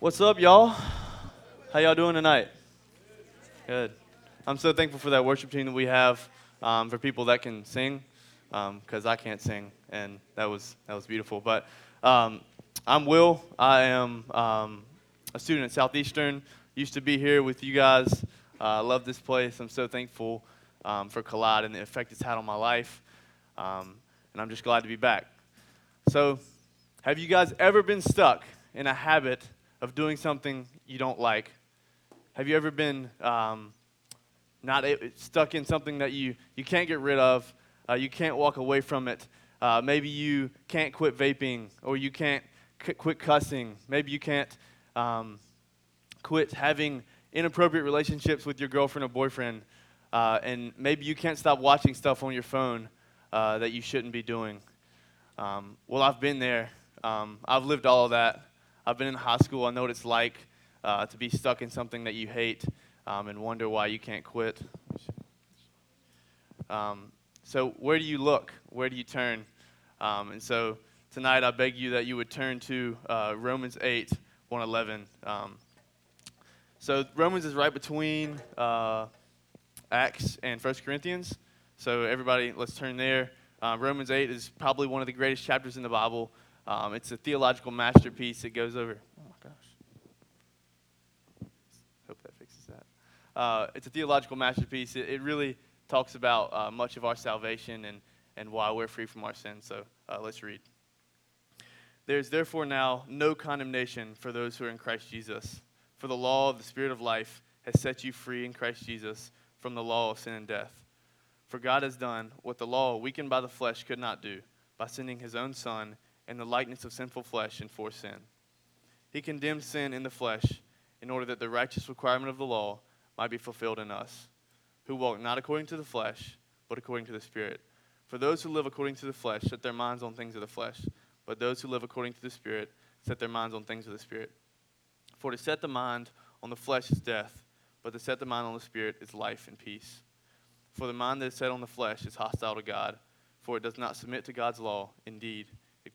What's up, y'all? How y'all doing tonight? Good. I'm so thankful for that worship team that we have, for people that can sing, because I can't sing, and that was beautiful. But I'm Will. I am a student at Southeastern. Used to be here with you guys. I love this place. I'm so thankful for Collide and the effect it's had on my life, and I'm just glad to be back. So, have you guys ever been stuck in a habit of doing something you don't like? Have you ever been stuck in something that you can't get rid of, you can't walk away from it? Maybe you can't quit vaping, or you can't quit cussing. Maybe you can't quit having inappropriate relationships with your girlfriend or boyfriend, and maybe you can't stop watching stuff on your phone that you shouldn't be doing. Well, I've been there. I've lived all of that. I've been in high school. I know what it's like to be stuck in something that you hate and wonder why you can't quit. So where do you look? Where do you turn? And so tonight I beg you that you would turn to Romans 8, 1:11. So Romans is right between Acts and 1 Corinthians. So everybody, let's turn there. Romans 8 is probably one of the greatest chapters in the Bible. It's a theological masterpiece that goes over. Oh my gosh. Hope that fixes that. It's a theological masterpiece. It really talks about much of our salvation and why we're free from our sins. So let's read. There is therefore now no condemnation for those who are in Christ Jesus. For the law of the Spirit of life has set you free in Christ Jesus from the law of sin and death. For God has done what the law, weakened by the flesh, could not do, by sending his own Son in the likeness of sinful flesh and for sin. He condemned sin in the flesh in order that the righteous requirement of the law might be fulfilled in us, who walk not according to the flesh, but according to the Spirit. For those who live according to the flesh set their minds on things of the flesh, but those who live according to the Spirit set their minds on things of the Spirit. For to set the mind on the flesh is death, but to set the mind on the Spirit is life and peace. For the mind that is set on the flesh is hostile to God, for it does not submit to God's law. Indeed, it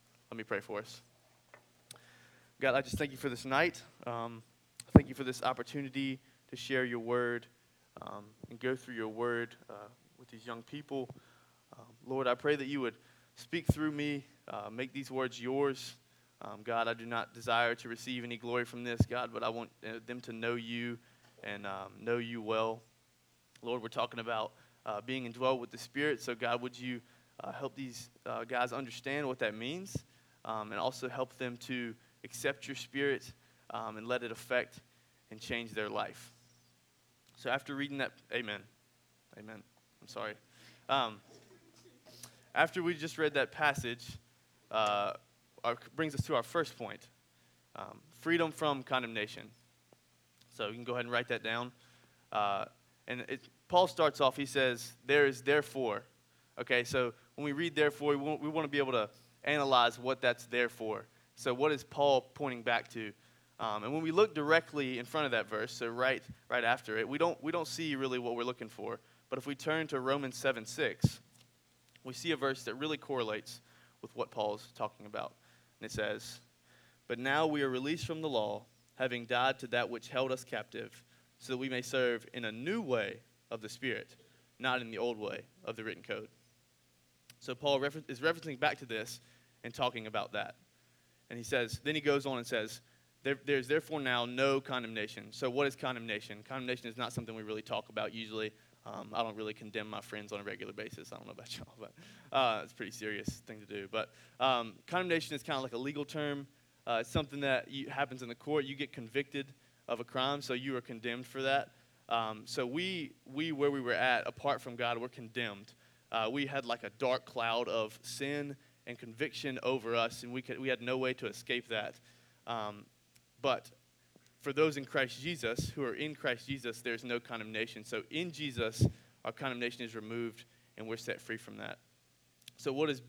Let me pray for us. God, I just thank you for this night. I thank you for this opportunity to share your word and go through your word with these young people. Lord, I pray that you would speak through me, make these words yours. God, I do not desire to receive any glory from this, God, but I want them to know you and know you well. Lord, we're talking about being indwelled with the Spirit, so God, would you help these guys understand what that means, and also help them to accept your Spirit and let it affect and change their life. So after reading that, amen, I'm sorry. After we just read that passage, brings us to our first point, freedom from condemnation. So you can go ahead and write that down. Paul starts off, he says, there is therefore. Okay, so when we read therefore, we want to be able to analyze what that's there for. So what is Paul pointing back to? And when we look directly in front of that verse, so right after it, we don't see really what we're looking for. But if we turn to Romans 7:6, we see a verse that really correlates with what Paul's talking about. And it says, "But now we are released from the law, having died to that which held us captive, so that we may serve in a new way of the Spirit, not in the old way of the written code." So Paul is referencing back to this and talking about that. And he says, then he goes on and says, there is therefore now no condemnation. So what is condemnation? Condemnation is not something we really talk about usually. I don't really condemn my friends on a regular basis. I don't know about y'all, but it's a pretty serious thing to do. But condemnation is kind of like a legal term. It's something that happens in the court. You get convicted of a crime, so you are condemned for that. So we where we were at, apart from God, we're condemned. We had like a dark cloud of sin and conviction over us, and we had no way to escape that. But for those in Christ Jesus, who are in Christ Jesus, there's no condemnation. So in Jesus, our condemnation is removed, and we're set free from that. So what does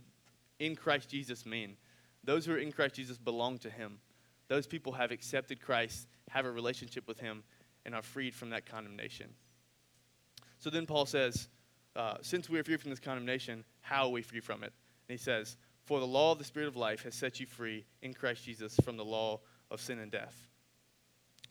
in Christ Jesus mean? Those who are in Christ Jesus belong to him. Those people have accepted Christ, have a relationship with him, and are freed from that condemnation. So then Paul says, since we are free from this condemnation, how are we free from it? And he says, for the law of the Spirit of life has set you free in Christ Jesus from the law of sin and death.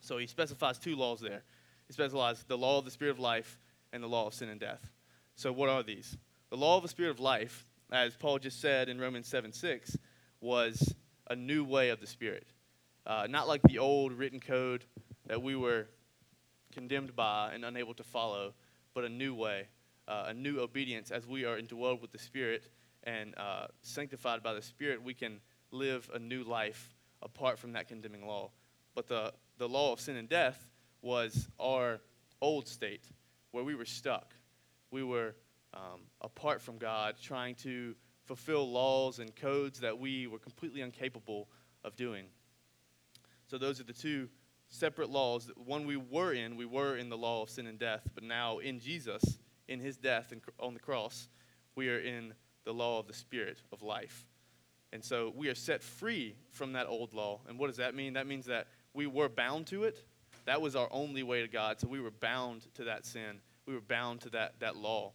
So he specifies two laws there. He specifies the law of the Spirit of life and the law of sin and death. So what are these? The law of the Spirit of life, as Paul just said in Romans 7:6, was a new way of the Spirit. Not like the old written code that we were condemned by and unable to follow, but a new way, a new obedience. As we are indwelled with the Spirit and sanctified by the Spirit, we can live a new life apart from that condemning law. But the law of sin and death was our old state where we were stuck. We were apart from God, trying to fulfill laws and codes that we were completely incapable of doing. So those are the two separate laws. One we were in the law of sin and death, but now in Jesus, in his death and on the cross, we are in the law of the Spirit of life. And so we are set free from that old law. And what does that mean? That means that we were bound to it. That was our only way to God. So we were bound to that sin. We were bound to that law.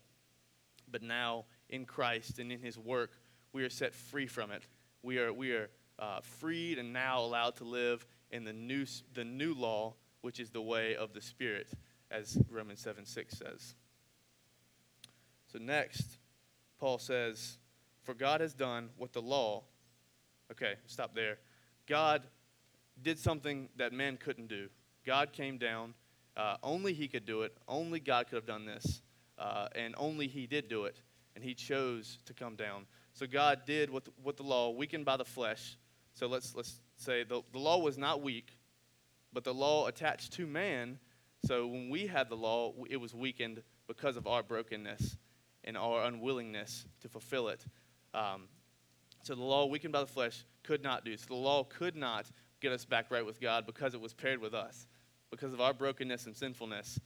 But now in Christ and in his work, we are set free from it. We are freed and now allowed to live in the new law, which is the way of the Spirit, as Romans 7:6 says. So next, Paul says, for God has done what the law... Okay, stop there. God did something that man couldn't do. God came down. Only he could do it. Only God could have done this. And only he did do it. And he chose to come down. So God did what the law, weakened by the flesh. So let's say the law was not weak, but the law attached to man. So when we had the law, it was weakened because of our brokenness and our unwillingness to fulfill it. So the law, weakened by the flesh, could not do. So the law could not get us back right with God because it was paired with us. Because of our brokenness and sinfulness,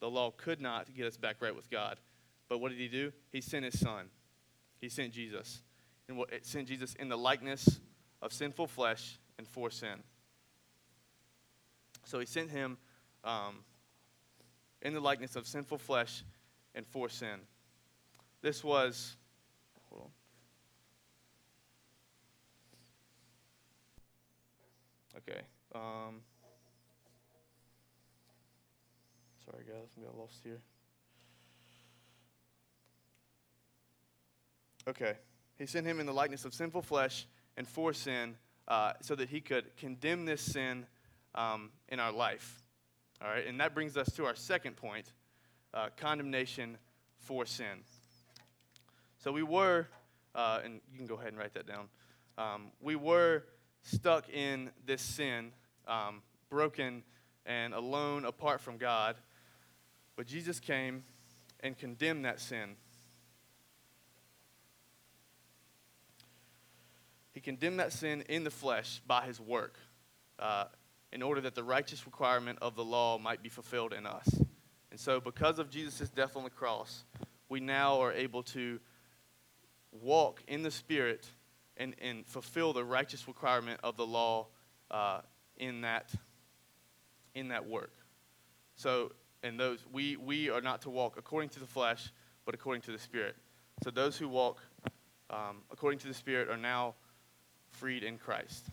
the law could not get us back right with God. But what did he do? He sent his son. He sent Jesus. And it sent Jesus in the likeness of sinful flesh and for sin. So he sent him in the likeness of sinful flesh and for sin. This was, hold on. Okay. Sorry, guys. I'm getting lost here. Okay. He sent him in the likeness of sinful flesh and for sin so that he could condemn this sin in our life. All right. And that brings us to our second point, condemnation for sin. So we were, and you can go ahead and write that down. We were stuck in this sin, broken and alone apart from God. But Jesus came and condemned that sin. He condemned that sin in the flesh by his work, in order that the righteous requirement of the law might be fulfilled in us. And so because of Jesus' death on the cross, we now are able to walk in the Spirit and fulfill the righteous requirement of the law in that work. So, and those we are not to walk according to the flesh, but according to the Spirit. So those who walk according to the Spirit are now freed in Christ.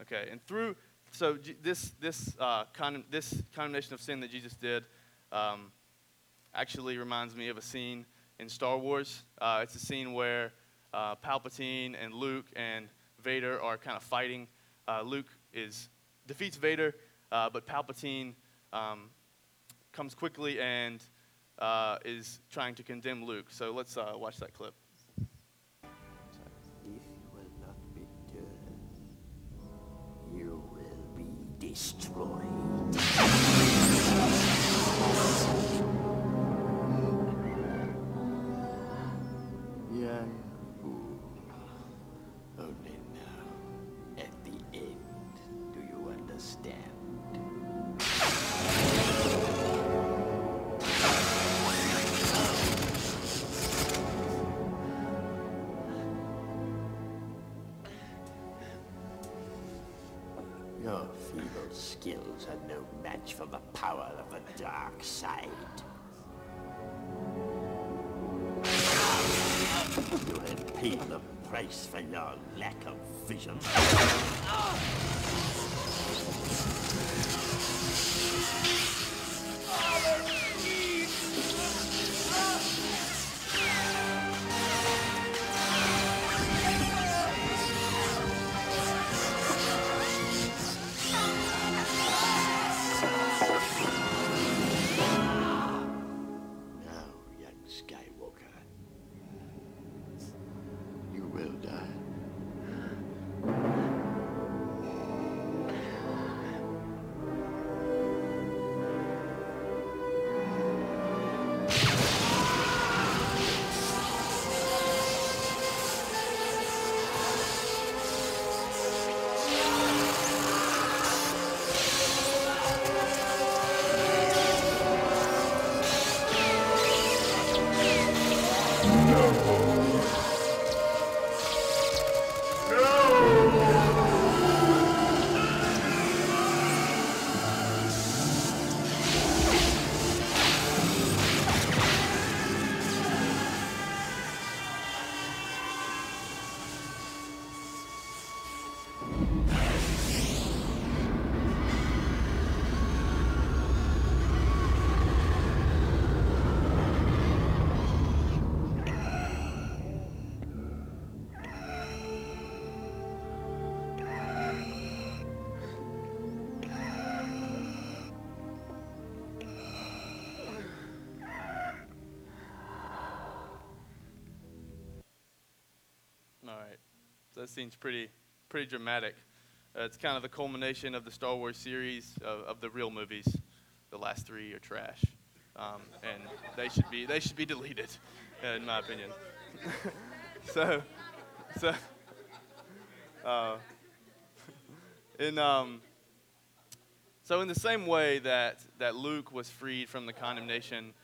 Okay, and through, so this condemnation of sin that Jesus did actually reminds me of a scene in Star Wars. It's a scene where Palpatine and Luke and Vader are kind of fighting. Luke defeats Vader, but Palpatine comes quickly and is trying to condemn Luke. So let's watch that clip. Destroyed. skills are no match for the power of the dark side. You have paid the price for your lack of vision. That seems pretty dramatic. It's kind of the culmination of the Star Wars series of the real movies. The last three are trash, and they should be deleted, in my opinion. So in the same way that Luke was freed from the condemnation,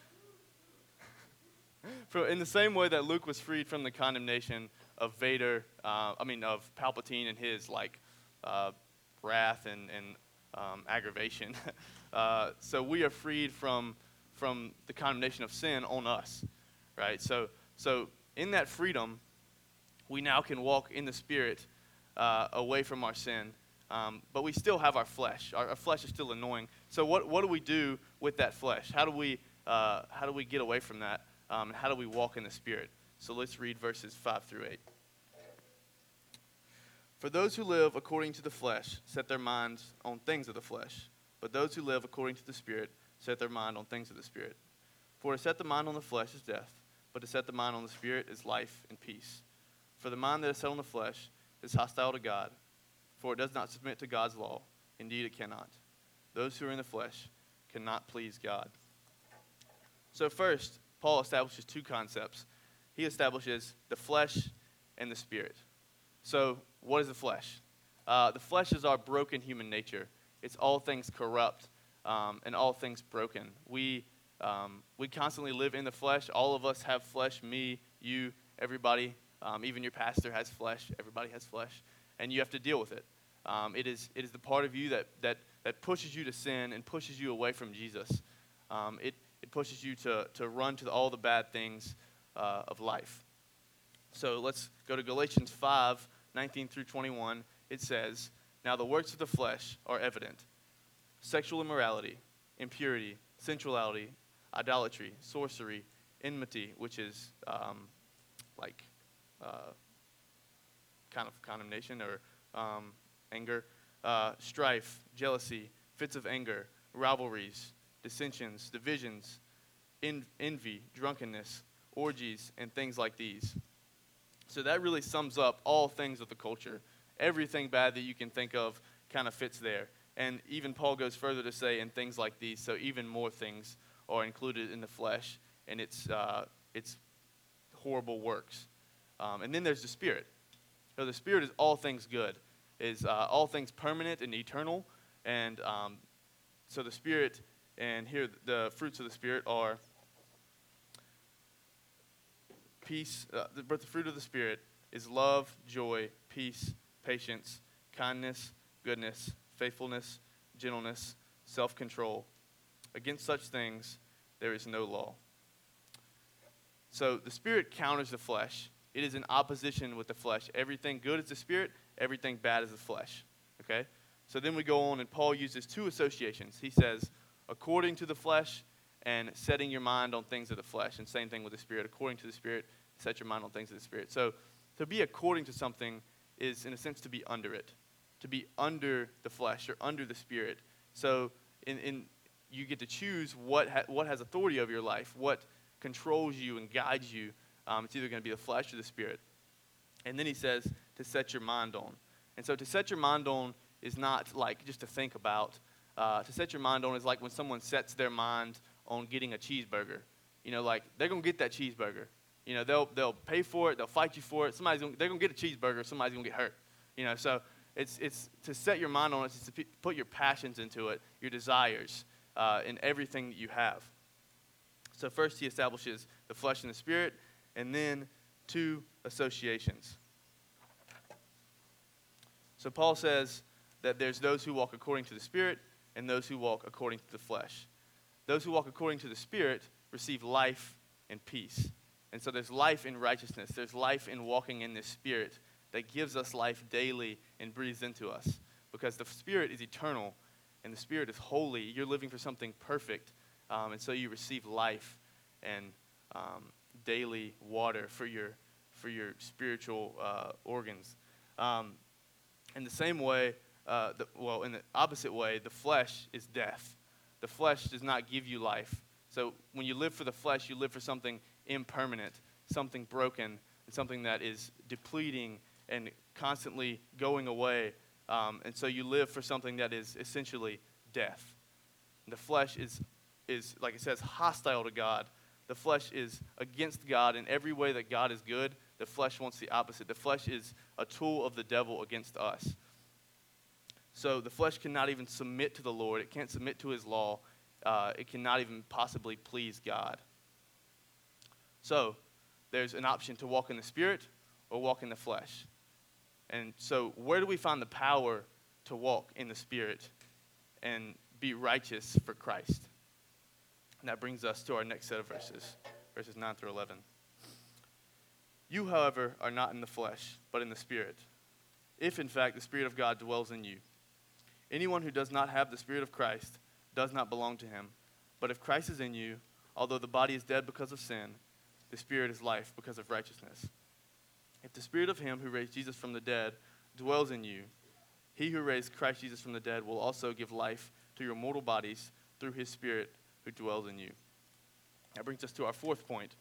of Vader, of Palpatine and his wrath and aggravation. So we are freed from the condemnation of sin on us, right? So in that freedom, we now can walk in the Spirit away from our sin, but we still have our flesh. Our flesh is still annoying. So what do we do with that flesh? How do we get away from that? And how do we walk in the Spirit? So let's read verses 5 through 8. For those who live according to the flesh set their minds on things of the flesh, but those who live according to the Spirit set their mind on things of the Spirit. For to set the mind on the flesh is death, but to set the mind on the Spirit is life and peace. For the mind that is set on the flesh is hostile to God, for it does not submit to God's law. Indeed, it cannot. Those who are in the flesh cannot please God. So first, Paul establishes two concepts. He establishes the flesh and the Spirit. So what is the flesh? The flesh is our broken human nature. It's all things corrupt and all things broken. We constantly live in the flesh. All of us have flesh, me, you, everybody. Even your pastor has flesh. Everybody has flesh. And you have to deal with it. It is the part of you that pushes you to sin and pushes you away from Jesus. It pushes you to run to all the bad things of life. So let's go to Galatians 5, 19 through 21. It says, "Now the works of the flesh are evident: sexual immorality, impurity, sensuality, idolatry, sorcery, enmity," which is kind of condemnation or anger, strife, jealousy, fits of anger, rivalries, dissensions, divisions, envy, drunkenness, orgies, and things like these. So that really sums up all things of the culture. Everything bad that you can think of kind of fits there. And even Paul goes further to say, and things like these, so even more things are included in the flesh and its horrible works. And then there's the Spirit. So the Spirit is all things good, is all things permanent and eternal. And so the Spirit, and here the fruits of the Spirit are peace, but the fruit of the Spirit is love, joy, peace, patience, kindness, goodness, faithfulness, gentleness, self-control. Against such things, there is no law. So the Spirit counters the flesh. It is in opposition with the flesh. Everything good is the Spirit. Everything bad is the flesh. Okay? So then we go on, and Paul uses two associations. He says, according to the flesh and setting your mind on things of the flesh. And same thing with the Spirit. According to the Spirit, set your mind on things of the Spirit. So to be according to something is, in a sense, to be under it, to be under the flesh or under the Spirit. So in you get to choose what has authority over your life, what controls you and guides you. It's either going to be the flesh or the Spirit. And then he says to set your mind on. And so to set your mind on is not like just to think about. To set your mind on is like when someone sets their mind on getting a cheeseburger. You know, like they're going to get that cheeseburger. You know, they'll pay for it. They'll fight you for it. They're going to get a cheeseburger. Somebody's going to get hurt. You know, so it's to set your mind on it. It's to put your passions into it, your desires, in everything that you have. So first he establishes the flesh and the Spirit, and then two associations. So Paul says that there's those who walk according to the Spirit and those who walk according to the flesh. Those who walk according to the Spirit receive life and peace. And so there's life in righteousness. There's life in walking in this Spirit that gives us life daily and breathes into us. Because the Spirit is eternal and the Spirit is holy. You're living for something perfect. And so you receive life and daily water for your spiritual organs. In the same way, in the opposite way, the flesh is death. The flesh does not give you life. So when you live for the flesh, you live for something impermanent, something broken, and something that is depleting and constantly going away. And so you live for something that is essentially death. The flesh is, like it says, hostile to God. The flesh is against God in every way that God is good. The flesh wants the opposite. The flesh is a tool of the devil against us. So the flesh cannot even submit to the Lord. It can't submit to his law. It cannot even possibly please God. So there's an option to walk in the Spirit or walk in the flesh. And so where do we find the power to walk in the Spirit and be righteous for Christ? And that brings us to our next set of verses, verses 9 through 11. You, however, are not in the flesh, but in the Spirit, if, in fact, the Spirit of God dwells in you. Anyone who does not have the Spirit of Christ does not belong to him. But if Christ is in you, although the body is dead because of sin, the Spirit is life because of righteousness. If the Spirit of him who raised Jesus from the dead dwells in you, he who raised Christ Jesus from the dead will also give life to your mortal bodies through his Spirit who dwells in you. That brings us to our fourth point,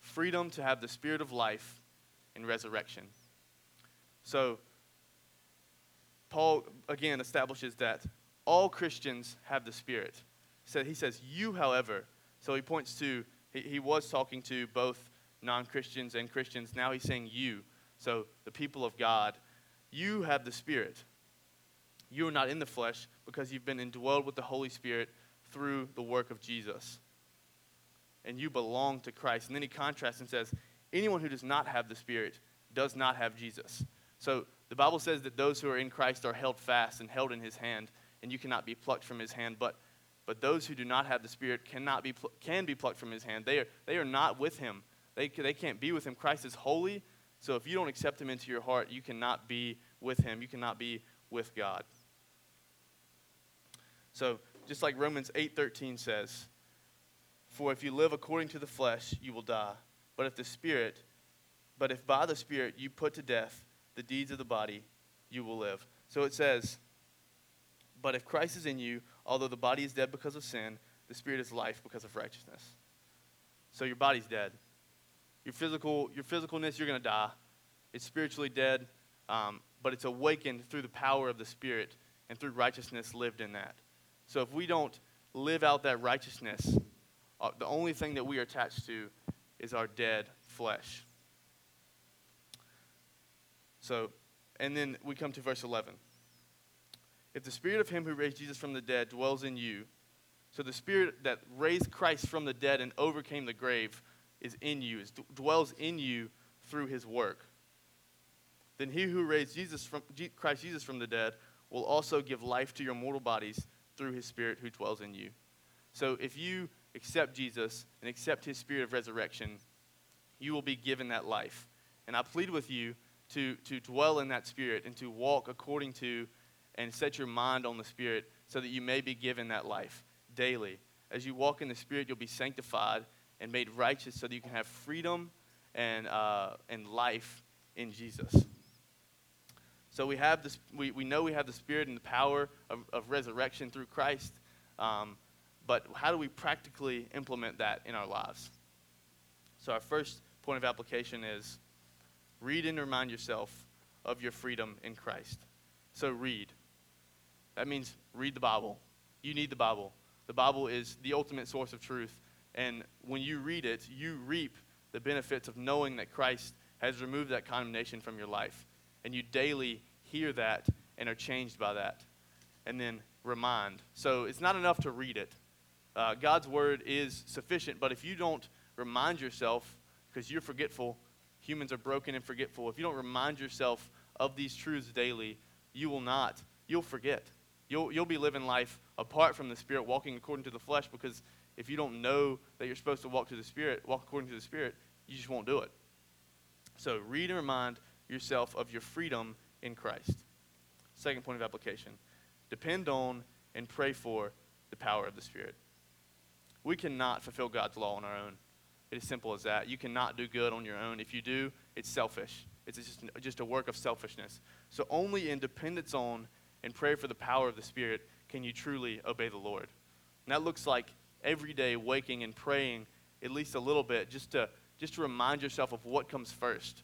freedom to have the Spirit of life and resurrection. So Paul, again, establishes that all Christians have the Spirit. So he says, you, however. So he points to, he was talking to both non-Christians and Christians. Now he's saying you. So the people of God, you have the Spirit. You are not in the flesh because you've been indwelled with the Holy Spirit through the work of Jesus. And you belong to Christ. And then he contrasts and says, anyone who does not have the Spirit does not have Jesus. So the Bible says that those who are in Christ are held fast and held in his hand, and you cannot be plucked from his hand. But those who do not have the Spirit can be plucked from his hand. They are not with him. They can't be with him. Christ is holy. So if you don't accept him into your heart, you cannot be with him. You cannot be with God. So just like Romans 8:13 says, for if you live according to the flesh, you will die. But if by the Spirit you put to death the deeds of the body, you will live. So it says, but if Christ is in you, although the body is dead because of sin, the Spirit is life because of righteousness. So your body's dead. Your physicalness, you're going to die. It's spiritually dead, but it's awakened through the power of the Spirit and through righteousness lived in that. So if we don't live out that righteousness, the only thing that we are attached to is our dead flesh. So, and then we come to verse 11. If the Spirit of him who raised Jesus from the dead dwells in you, so the Spirit that raised Christ from the dead and overcame the grave is in you, dwells in you through his work. Then he who raised Christ Jesus from the dead will also give life to your mortal bodies through his Spirit who dwells in you. So if you accept Jesus and accept his Spirit of resurrection, you will be given that life. And I plead with you to dwell in that Spirit and to walk according to and set your mind on the Spirit so that you may be given that life daily. As you walk in the Spirit, you'll be sanctified and made righteous so that you can have freedom and life in Jesus. So we have this. We know we have the Spirit and the power of resurrection through Christ, but how do we practically implement that in our lives? So our first point of application is read and remind yourself of your freedom in Christ. So read. That means read the Bible. You need the Bible. The Bible is the ultimate source of truth, and when you read it, you reap the benefits of knowing that Christ has removed that condemnation from your life. And you daily hear that and are changed by that. And then remind. So it's not enough to read it. God's word is sufficient, but if you don't remind yourself, because you're forgetful, humans are broken and forgetful. If you don't remind yourself of these truths daily, you will not. You'll forget. You'll be living life apart from the Spirit, walking according to the flesh, because if you don't know that you're supposed to walk according to the Spirit, you just won't do it. So read and remind yourself of your freedom in Christ. Second point of application, depend on and pray for the power of the Spirit. We cannot fulfill God's law on our own. It is simple as that. You cannot do good on your own. If you do, it's selfish. It's just a work of selfishness. So only in dependence on and prayer for the power of the Spirit can you truly obey the Lord. And that looks like every day waking and praying at least a little bit just to remind yourself of what comes first.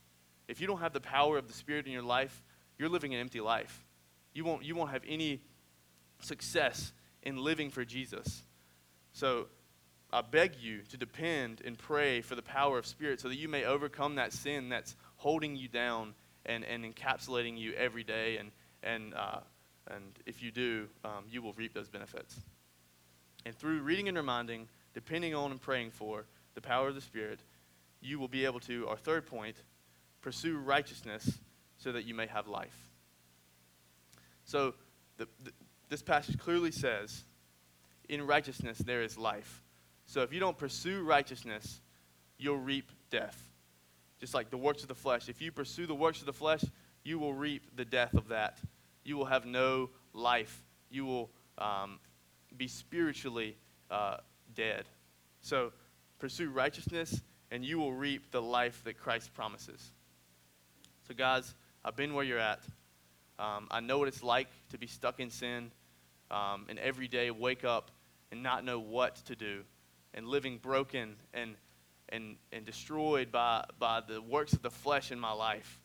If you don't have the power of the Spirit in your life, you're living an empty life. You won't have any success in living for Jesus. So I beg you to depend and pray for the power of Spirit so that you may overcome that sin that's holding you down and encapsulating you every day. And if you do, you will reap those benefits. And through reading and reminding, depending on and praying for the power of the Spirit, you will be able to, our third point, pursue righteousness so that you may have life. So this passage clearly says, in righteousness there is life. So if you don't pursue righteousness, you'll reap death. Just like the works of the flesh. If you pursue the works of the flesh, you will reap the death of that. You will have no life. You will be spiritually dead. So pursue righteousness and you will reap the life that Christ promises. So guys, I've been where you're at. I know what it's like to be stuck in sin and every day wake up and not know what to do and living broken and destroyed by the works of the flesh in my life.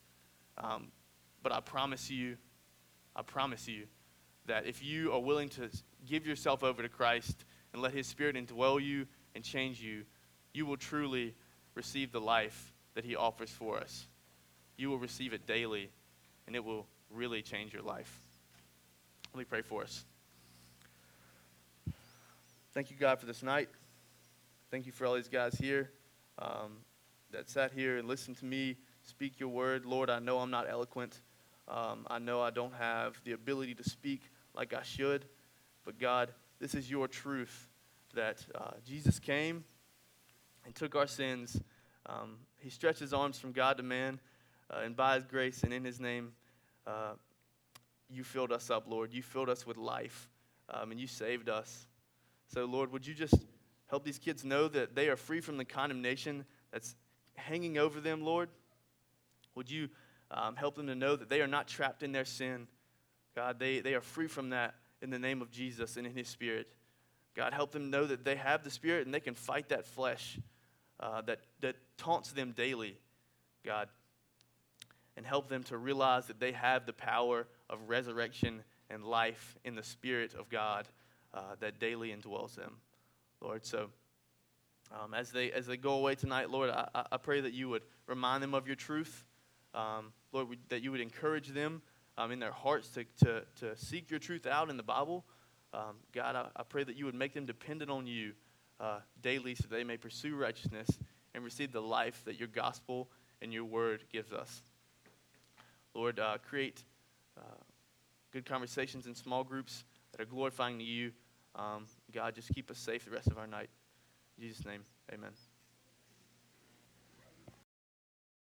But I promise you that if you are willing to give yourself over to Christ and let his Spirit indwell you and change you, you will truly receive the life that he offers for us. You will receive it daily, and it will really change your life. Let me pray for us. Thank you, God, for this night. Thank you for all these guys here that sat here and listened to me speak your word. Lord, I know I'm not eloquent. I know I don't have the ability to speak like I should. But, God, this is your truth that Jesus came and took our sins. He stretched his arms from God to man, and by his grace and in his name, you filled us up, Lord. You filled us with life, and you saved us. So, Lord, would you just help these kids know that they are free from the condemnation that's hanging over them, Lord? Would you help them to know that they are not trapped in their sin? God, they are free from that in the name of Jesus and in his Spirit. God, help them know that they have the Spirit and they can fight that flesh that taunts them daily, God, and help them to realize that they have the power of resurrection and life in the Spirit of God that daily indwells them, Lord. So as they go away tonight, Lord, I pray that you would remind them of your truth, Lord, that you would encourage them in their hearts to seek your truth out in the Bible. God, I pray that you would make them dependent on you daily so they may pursue righteousness and receive the life that your gospel and your word gives us. Lord, create good conversations in small groups that are glorifying to you. God, just keep us safe the rest of our night. In Jesus' name, amen.